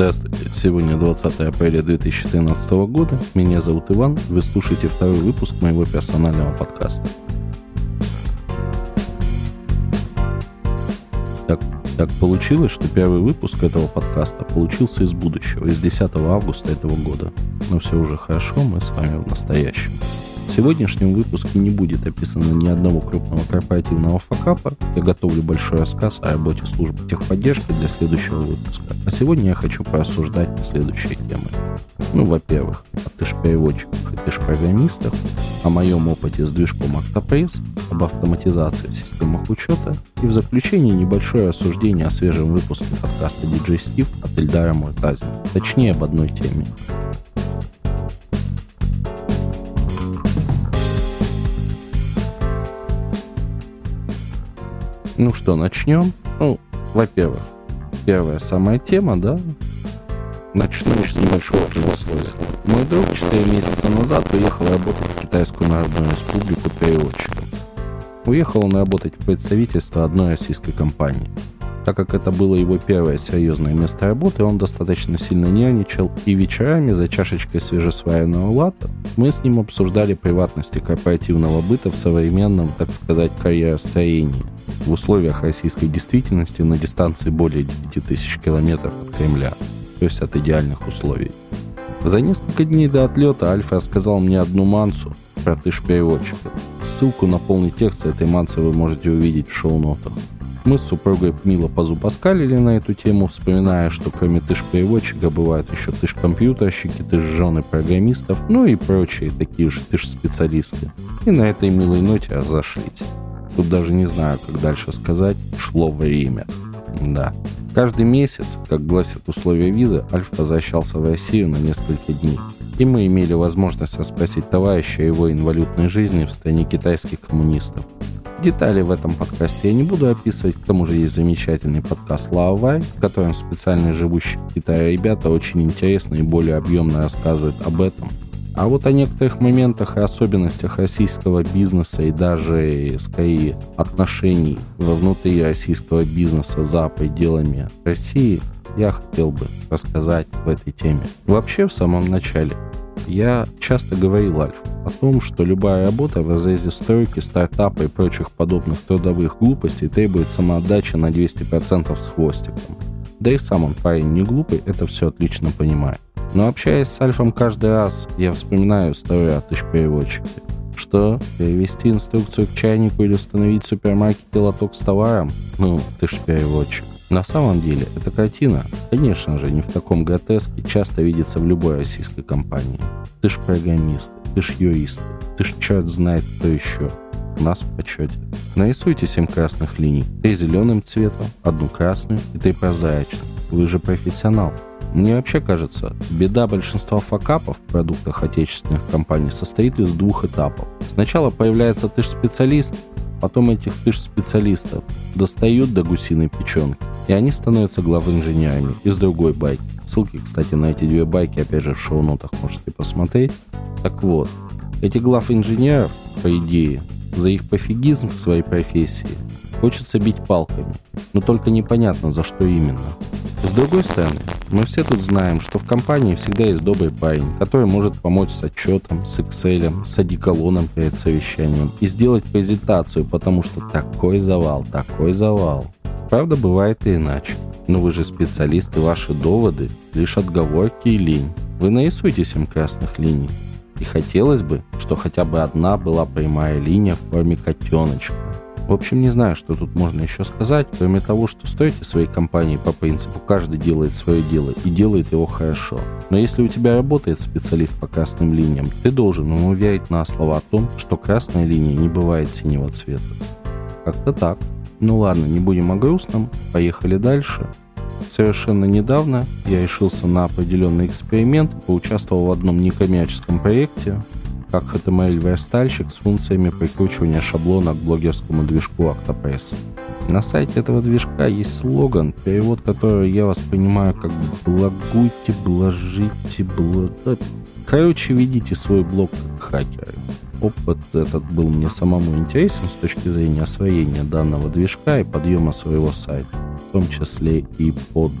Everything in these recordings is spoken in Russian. Даст. Сегодня 20 апреля 2013 года. Меня зовут Иван. Вы слушаете второй выпуск моего персонального подкаста. Так получилось, что первый выпуск этого подкаста получился из будущего, из 10 августа этого года. Но все уже хорошо, мы с вами в настоящем. В сегодняшнем выпуске не будет описано ни одного крупного корпоративного факапа. Я готовлю большой рассказ о работе службы техподдержки для следующего выпуска. А сегодня я хочу порассуждать на следующие темы. Во-первых, а ты ж переводчиков, и ты ж программистов, о моем опыте с движком Octopress, об автоматизации в системах учета и в заключение небольшое рассуждение о свежем выпуске подкаста DJ Steve от Ильдара Муртази. Точнее, об одной теме. Ну что, начнем? Во-первых, первая самая тема, да? Начну с небольшого злословия. Мой друг 4 месяца назад уехал работать в Китайскую Народную Республику переводчиком. Уехал он работать в представительство одной российской компании. Так как это было его первое серьезное место работы, он достаточно сильно нервничал, и вечерами за чашечкой свежесваренного латте мы с ним обсуждали приватности корпоративного быта в современном, так сказать, карьеростроении в условиях российской действительности на дистанции более 9000 километров от Кремля, то есть от идеальных условий. За несколько дней до отлета Альфа рассказал мне одну мансу про тыш-переводчика. Ссылку на полный текст этой мансы вы можете увидеть в шоу-нотах. Мы с супругой мило позубоскалили на эту тему, вспоминая, что кроме тыш-переводчика бывают еще тыш-компьютерщики, тыш-жены программистов, и прочие такие же тыш-специалисты. И на этой милой ноте разошлись. Тут даже не знаю, как дальше сказать, шло время. Да. Каждый месяц, как гласят условия визы, Альф возвращался в Россию на несколько дней. И мы имели возможность расспросить товарища о его инвалютной жизни в стране китайских коммунистов. Детали в этом подкасте я не буду описывать, к тому же есть замечательный подкаст «Лаовай», в котором специально живущие в Китае ребята очень интересно и более объемно рассказывают об этом. А вот о некоторых моментах и особенностях российского бизнеса и даже, скорее, отношений внутри российского бизнеса за пределами России я хотел бы рассказать в этой теме. Вообще, в самом начале, я часто говорил Альфу о том, что любая работа в разрезе стройки, стартапа и прочих подобных трудовых глупостей требует самоотдачи на 200% с хвостиком. Да и сам он парень не глупый, это все отлично понимает. Но общаясь с Альфом каждый раз, я вспоминаю историю о тыш-переводчике. Что? Перевести инструкцию к чайнику или установить в супермаркете лоток с товаром? Тыш-переводчик. На самом деле, эта картина, конечно же, не в таком гротеске, часто видится в любой российской компании. Тыш-программисты, тыш-юристы, тыш-черт знает кто еще. У нас в почете. Нарисуйте 7 красных линий, 3 зеленым цветом, 1 красную и 3 прозрачных. Вы же профессионал. Мне вообще кажется, беда большинства факапов в продуктах отечественных компаний состоит из 2 этапов. Сначала появляется тыш-специалист, потом этих тыш-специалистов достают до гусиной печенки, и они становятся главинженерами из другой байки. Ссылки, кстати, на эти 2 байки, опять же, в шоу-нотах можете посмотреть. Так вот, эти главинженеров, по идее, за их пофигизм в своей профессии хочется бить палками, но только непонятно, за что именно. С другой стороны, мы все тут знаем, что в компании всегда есть добрый парень, который может помочь с отчетом, с Excel, с одеколоном перед совещанием и сделать презентацию, потому что такой завал. Правда, бывает и иначе. Но вы же специалисты, ваши доводы лишь отговорки и лень. Вы нарисуйте 7 красных линий. И хотелось бы, что хотя бы одна была прямая линия в форме котеночка. В общем, не знаю, что тут можно еще сказать, кроме того, что строите свои компании по принципу «каждый делает свое дело и делает его хорошо». Но если у тебя работает специалист по красным линиям, ты должен ему верить на слово о том, что красная линия не бывает синего цвета. Как-то так. Ладно, не будем о грустном, поехали дальше. Совершенно недавно я решился на определенный эксперимент, поучаствовал в одном некоммерческом проекте, как HTML-верстальщик с функциями прикручивания шаблона к блогерскому движку Octopress. На сайте этого движка есть слоган, перевод которого я воспринимаю как «Блогуйте, блажите, блогать». Короче, ведите свой блог как хакеры. Опыт этот был мне самому интересен с точки зрения освоения данного движка и подъема своего сайта. в том числе и под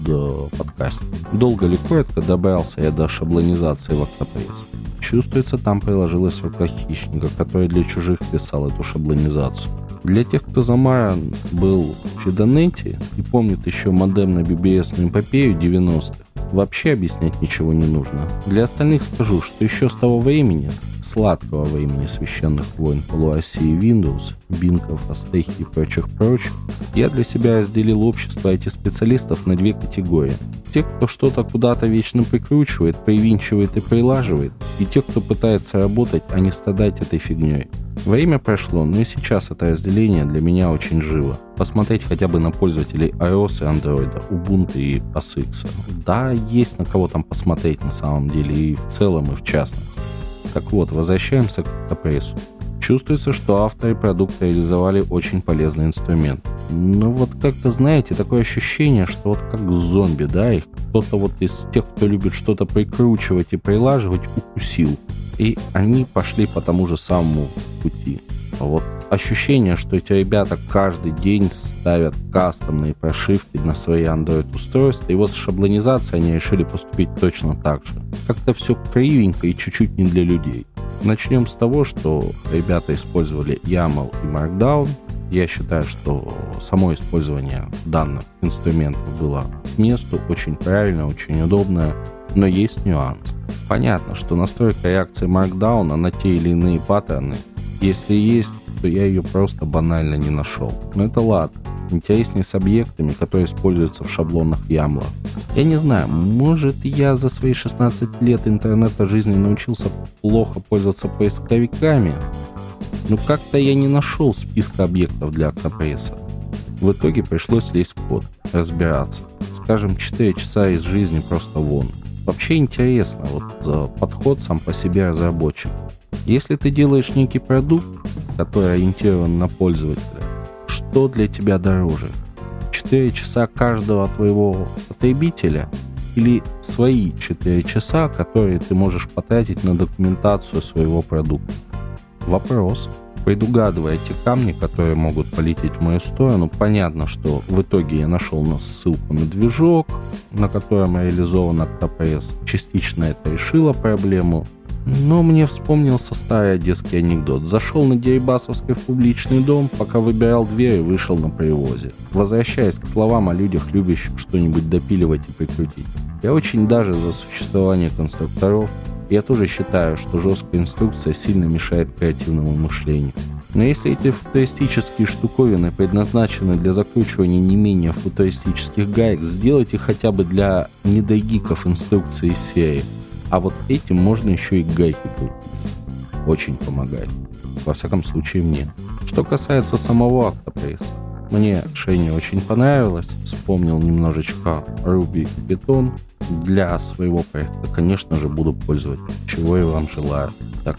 подкаст. Долго ли коротко добрался я до шаблонизации в Octopress. Чувствуется, там приложилась рука хищника, который для чужих писал эту шаблонизацию. Для тех, кто замаран был в FidoNet и помнит еще модемную BBS-ную эпопею 90-х, вообще объяснять ничего не нужно. Для остальных скажу, что еще с того времени, сладкого времени священных войн полуоси и Windows, бинков, Astech и прочих, я для себя разделил общество IT-специалистов на две категории. Те, кто что-то куда-то вечно прикручивает, привинчивает и прилаживает, и те, кто пытается работать, а не страдать этой фигней. Время прошло, но и сейчас это разделение для меня очень живо. Посмотреть хотя бы на пользователей iOS и Android, Ubuntu и ASX. Да, есть на кого там посмотреть на самом деле, и в целом, и в частности. Так вот, возвращаемся к Octopress. Чувствуется, что авторы продукта реализовали очень полезный инструмент. Но вот как-то, знаете, такое ощущение, что вот как зомби, да, их кто-то вот из тех, кто любит что-то прикручивать и прилаживать, укусил. И они пошли по тому же самому пути. Вот ощущение, что эти ребята каждый день ставят кастомные прошивки на свои Android-устройства, и вот с шаблонизацией они решили поступить точно так же. Как-то все кривенько и чуть-чуть не для людей. Начнем с того, что ребята использовали YAML и Markdown. Я считаю, что само использование данных инструментов было к месту, очень правильно, очень удобно, но есть нюанс. Понятно, что настройка реакции Markdown на те или иные паттерны, если есть, то я ее просто банально не нашел. Но это ладно. Интереснее с объектами, которые используются в шаблонах YAML. Я не знаю, может я за свои 16 лет интернета жизни научился плохо пользоваться поисковиками, но как-то я не нашел списка объектов для Octopress. В итоге пришлось лезть в код, разбираться. Скажем, 4 часа из жизни просто вон. Вообще интересно, вот подход сам по себе разработчик. Если ты делаешь некий продукт, который ориентирован на пользователя, что для тебя дороже? 4 часа каждого твоего потребителя или свои 4 часа, которые ты можешь потратить на документацию своего продукта? Вопрос. Предугадывая те камни, которые могут полететь в мою сторону, понятно, что в итоге я нашел ссылку на движок, на котором реализован Octopress. Частично это решило проблему. Но мне вспомнился старый одесский анекдот. Зашел на Дерибасовской в публичный дом, пока выбирал дверь и вышел на привозе. Возвращаясь к словам о людях, любящих что-нибудь допиливать и прикрутить. Я очень даже за существование конструкторов. Я тоже считаю, что жесткая инструкция сильно мешает креативному мышлению. Но если эти футуристические штуковины предназначены для закручивания не менее футуристических гаек, сделайте хотя бы для недогиков инструкции серии. А вот этим можно еще и гайки крутить. Очень помогает. Во всяком случае мне. Что касается самого Octopress, мне решение очень понравилось. Вспомнил немножечко RubyBeton. Для своего проекта, конечно же, буду пользоваться. Чего я вам желаю. Так.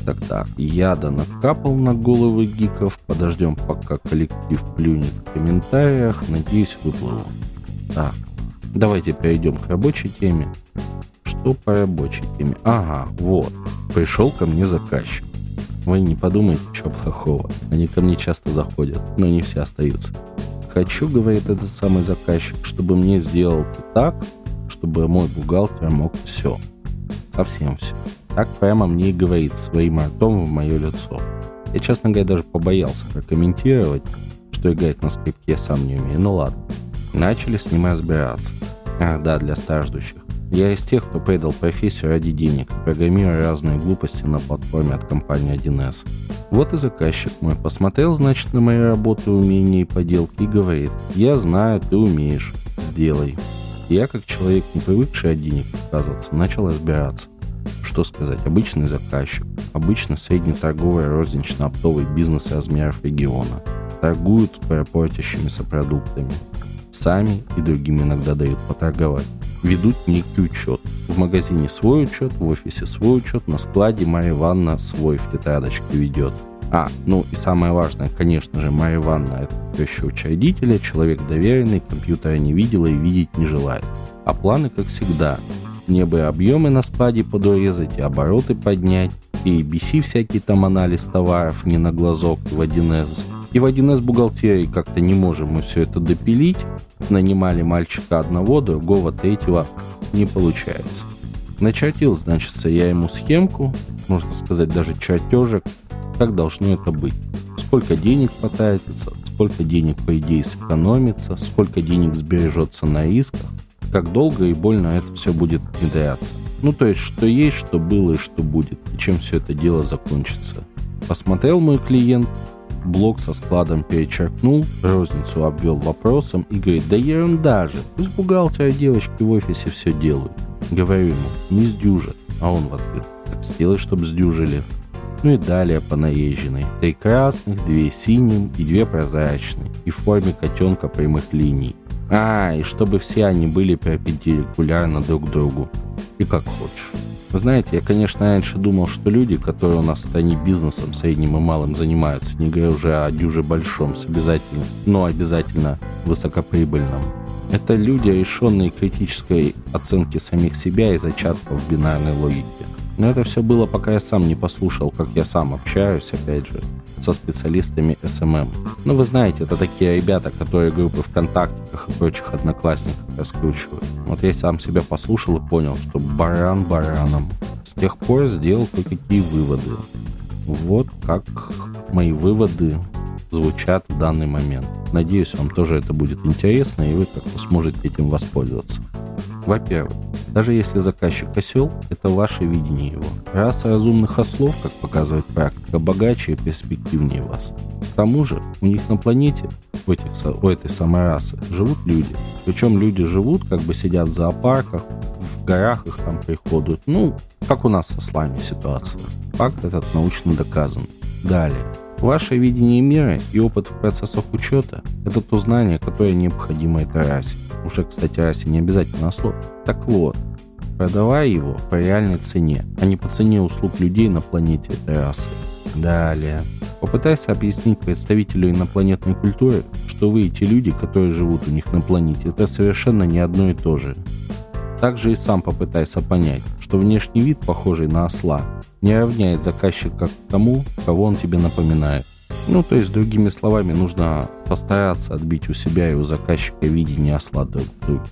Яда накапал на головы гиков. Подождем, пока коллектив плюнет в комментариях. Надеюсь, выплыву. Так, давайте перейдем к рабочей теме. Что по рабочей теме? Ага, вот. Пришел ко мне заказчик. Вы не подумайте, что плохого. Они ко мне часто заходят, но не все остаются. Хочу, говорит этот самый заказчик, чтобы мне сделал так, чтобы мой бухгалтер мог все. Совсем все. Так прямо мне и говорит своим ртом в мое лицо. Я, честно говоря, даже побоялся прокомментировать, что играть на скрипке я сам не умею. Ну ладно. Начали с ним разбираться. Ах да, для страждущих. Я из тех, кто предал профессию ради денег, программируя разные глупости на платформе от компании 1С. Вот и заказчик мой посмотрел, значит, на мои работы, умения и поделки и говорит: «Я знаю, ты умеешь, сделай». Я, как человек, не привыкший от денег отказываться, начал разбираться. Что сказать, обычный заказчик, обычно среднеторговый рознично-оптовый бизнес размеров региона. Торгуют скоропортящимися продуктами. Сами и другим иногда дают поторговать. Ведут некий учет. В магазине свой учет, в офисе свой учет, на складе Марья Ивановна свой в тетрадочке ведет. Ну и самое важное, конечно же, Марья Ивановна – это теща учредителя, человек доверенный, компьютера не видела и видеть не желает. А планы, как всегда, мне бы объемы на складе подрезать, и обороты поднять, и ABC всякий там анализ товаров не на глазок в 1С, И в 1С бухгалтерии как-то не можем мы все это допилить. Нанимали мальчика одного, другого, третьего. Не получается. Начертил, значит, я ему схемку, можно сказать, даже чертежик, как должно это быть. Сколько денег потратится, сколько денег, по идее, сэкономится, сколько денег сбережется на рисках, как долго и больно это все будет внедряться. Ну, то есть, что было и что будет, и чем все это дело закончится. Посмотрел мой клиент, блок со складом перечеркнул, розницу обвел вопросом и говорит: да ерунда же, пусть бухгалтер, девочки в офисе все делают. Говорю ему: не сдюжат. А он в ответ: так сделай, чтобы сдюжили. Ну и далее по наезженной. 3 красных, 2 синим и 2 прозрачные. И в форме котенка прямых линий. А, и чтобы все они были перпендикулярно друг другу. И как хочешь. Знаете, я, конечно, раньше думал, что люди, которые у нас в стране бизнесом средним и малым занимаются, не говоря уже о дюже большом, обязательно высокоприбыльном, это люди, решенные критической оценки самих себя и зачатков бинарной логики. Но это все было, пока я сам не послушал, как я сам общаюсь, опять же, со специалистами СММ. Ну, вы знаете, это такие ребята, которые группы ВКонтакте и прочих одноклассников раскручивают. Вот я сам себя послушал и понял, что баран бараном. С тех пор сделал кое-какие выводы. Вот как мои выводы звучат в данный момент. Надеюсь, вам тоже это будет интересно, и вы как-то сможете этим воспользоваться. Во-первых, даже если заказчик осел, это ваше видение его. Раса разумных ослов, как показывает практика, богаче и перспективнее вас. К тому же, у них на планете, у этой самой расы, живут люди. Причем люди живут, как бы сидят в зоопарках, в горах их там приходуют. Ну, как у нас с ослами ситуация. Факт этот научно доказан. Далее. Ваше видение мира и опыт в процессах учета – это то знание, которое необходимо этой расе. Уже, кстати, расе не обязательно ослов. Так вот, продавая его по реальной цене, а не по цене услуг людей на планете этой расы. Далее. Попытайся объяснить представителю инопланетной культуры, что вы и те люди, которые живут у них на планете, это совершенно не одно и то же. Также и сам попытайся понять, что внешний вид, похожий на осла, не равняет заказчика к тому, кого он тебе напоминает. Ну, то есть, другими словами, нужно постараться отбить у себя и у заказчика видение осла друг к другу.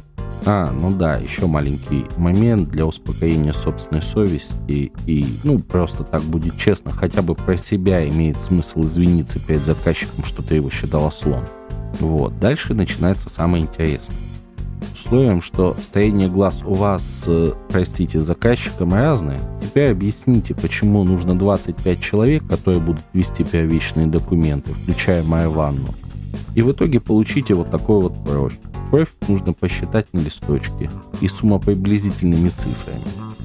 А, ну да, еще маленький момент для успокоения собственной совести и, просто так будет честно, хотя бы про себя имеет смысл извиниться перед заказчиком, что ты его считал ослом. Вот, дальше начинается самое интересное. Условием, что строение глаз у вас с, заказчиком разное, теперь объясните, почему нужно 25 человек, которые будут вести первичные документы, включая мою ванну. И в итоге получите вот такой вот профиль. Профиль нужно посчитать на листочке и сумма приблизительными цифрами.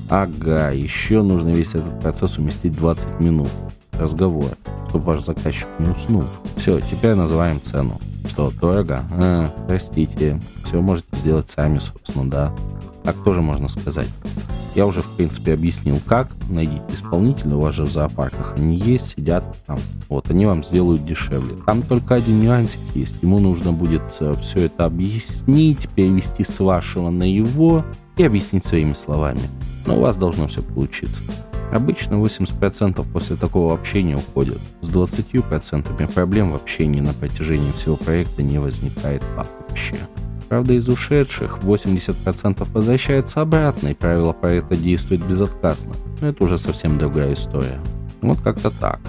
Ага, еще нужно весь этот процесс уместить 20 минут разговора, чтобы ваш заказчик не уснул. Все, теперь называем цену. Что, дорого? Простите, все можете сделать сами, собственно, да. Так тоже можно сказать. Я уже, в принципе, объяснил, как. Найдите исполнителя, у вас же в зоопарках они есть, сидят там. Вот, они вам сделают дешевле. Там только один нюансик есть. Ему нужно будет все это объяснить, перевести с вашего на его и объяснить своими словами. Но у вас должно все получиться. Обычно 80% после такого общения уходят. С 20% проблем в общении на протяжении всего проекта не возникает вообще. Правда, из ушедших 80% возвращается обратно, и правило Парето действует безотказно. Но это уже совсем другая история. Вот как-то так.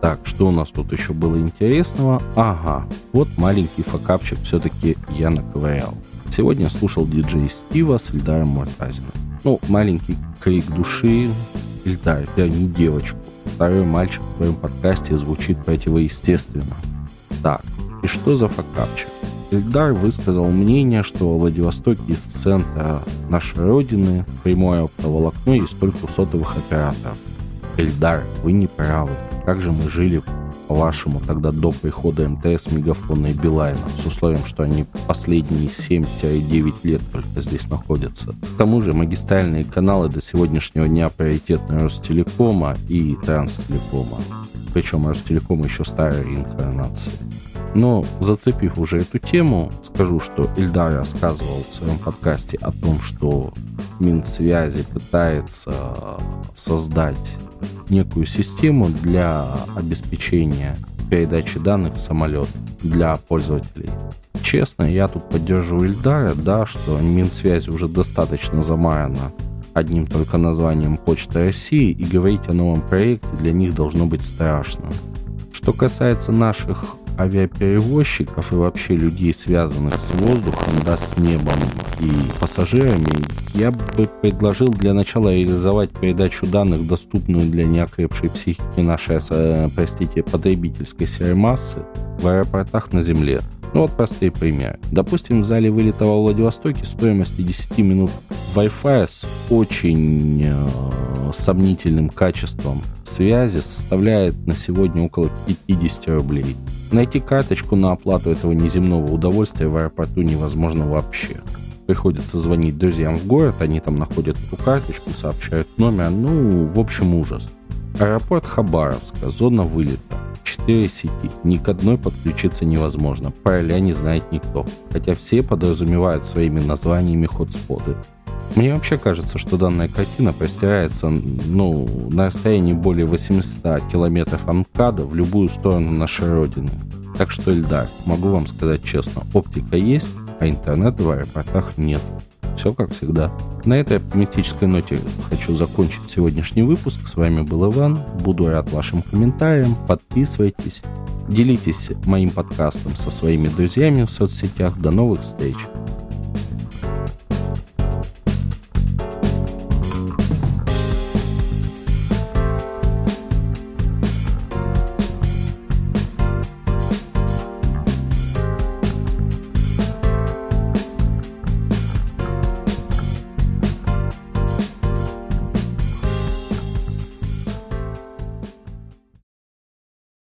Так, что у нас тут еще было интересного? Ага, вот маленький факапчик все-таки я наковырял. Сегодня слушал DJ Стива с Ильдаром Муртазиным. Ну, маленький крик души. Ильдар, я не девочку. Второй мальчик в твоем подкасте звучит противоестественно. Так, и что за факапчик? Ильдар высказал мнение, что во Владивостоке из центра нашей родины прямое оптоволокно есть только у сотовых операторов. Ильдар, вы не правы. Как же мы жили, по-вашему, тогда до прихода МТС, Мегафона и Билайна, с условием, что они последние 7-9 лет только здесь находятся. К тому же магистральные каналы до сегодняшнего дня приоритетны Ростелекома и Транстелекома. Причем Ростелеком еще старая реинкарнация. Но, зацепив уже эту тему, скажу, что Ильдар рассказывал в своем подкасте о том, что Минсвязи пытается создать некую систему для обеспечения передачи данных в самолет для пользователей. Честно, я тут поддерживаю Ильдара, да, что Минсвязи уже достаточно замарана одним только названием Почта России, и говорить о новом проекте для них должно быть страшно. Что касается наших авиаперевозчиков и вообще людей, связанных с воздухом, да, с небом и пассажирами, я бы предложил для начала реализовать передачу данных, доступную для неокрепшей психики нашей, потребительской серой массы в аэропортах на земле. Ну вот простые примеры. Допустим, в зале вылета во Владивостоке стоимости 10 минут Wi-Fi с очень сомнительным качеством связи составляет на сегодня около 50 рублей. Найти карточку на оплату этого неземного удовольствия в аэропорту невозможно вообще. Приходится звонить друзьям в город, они там находят эту карточку, сообщают номер, ну, в общем, ужас. Аэропорт Хабаровска, зона вылета. 4 сети, ни к одной подключиться невозможно, пароля не знает никто, хотя все подразумевают своими названиями хотспоты. Мне вообще кажется, что данная картина простирается, на расстоянии более 800 километров от МКАДа в любую сторону нашей Родины. Так что, Ильдар, могу вам сказать честно, оптика есть, а интернета в аэропортах нет. Все как всегда. На этой оптимистической ноте хочу закончить сегодняшний выпуск. С вами был Иван. Буду рад вашим комментариям. Подписывайтесь. Делитесь моим подкастом со своими друзьями в соцсетях. До новых встреч.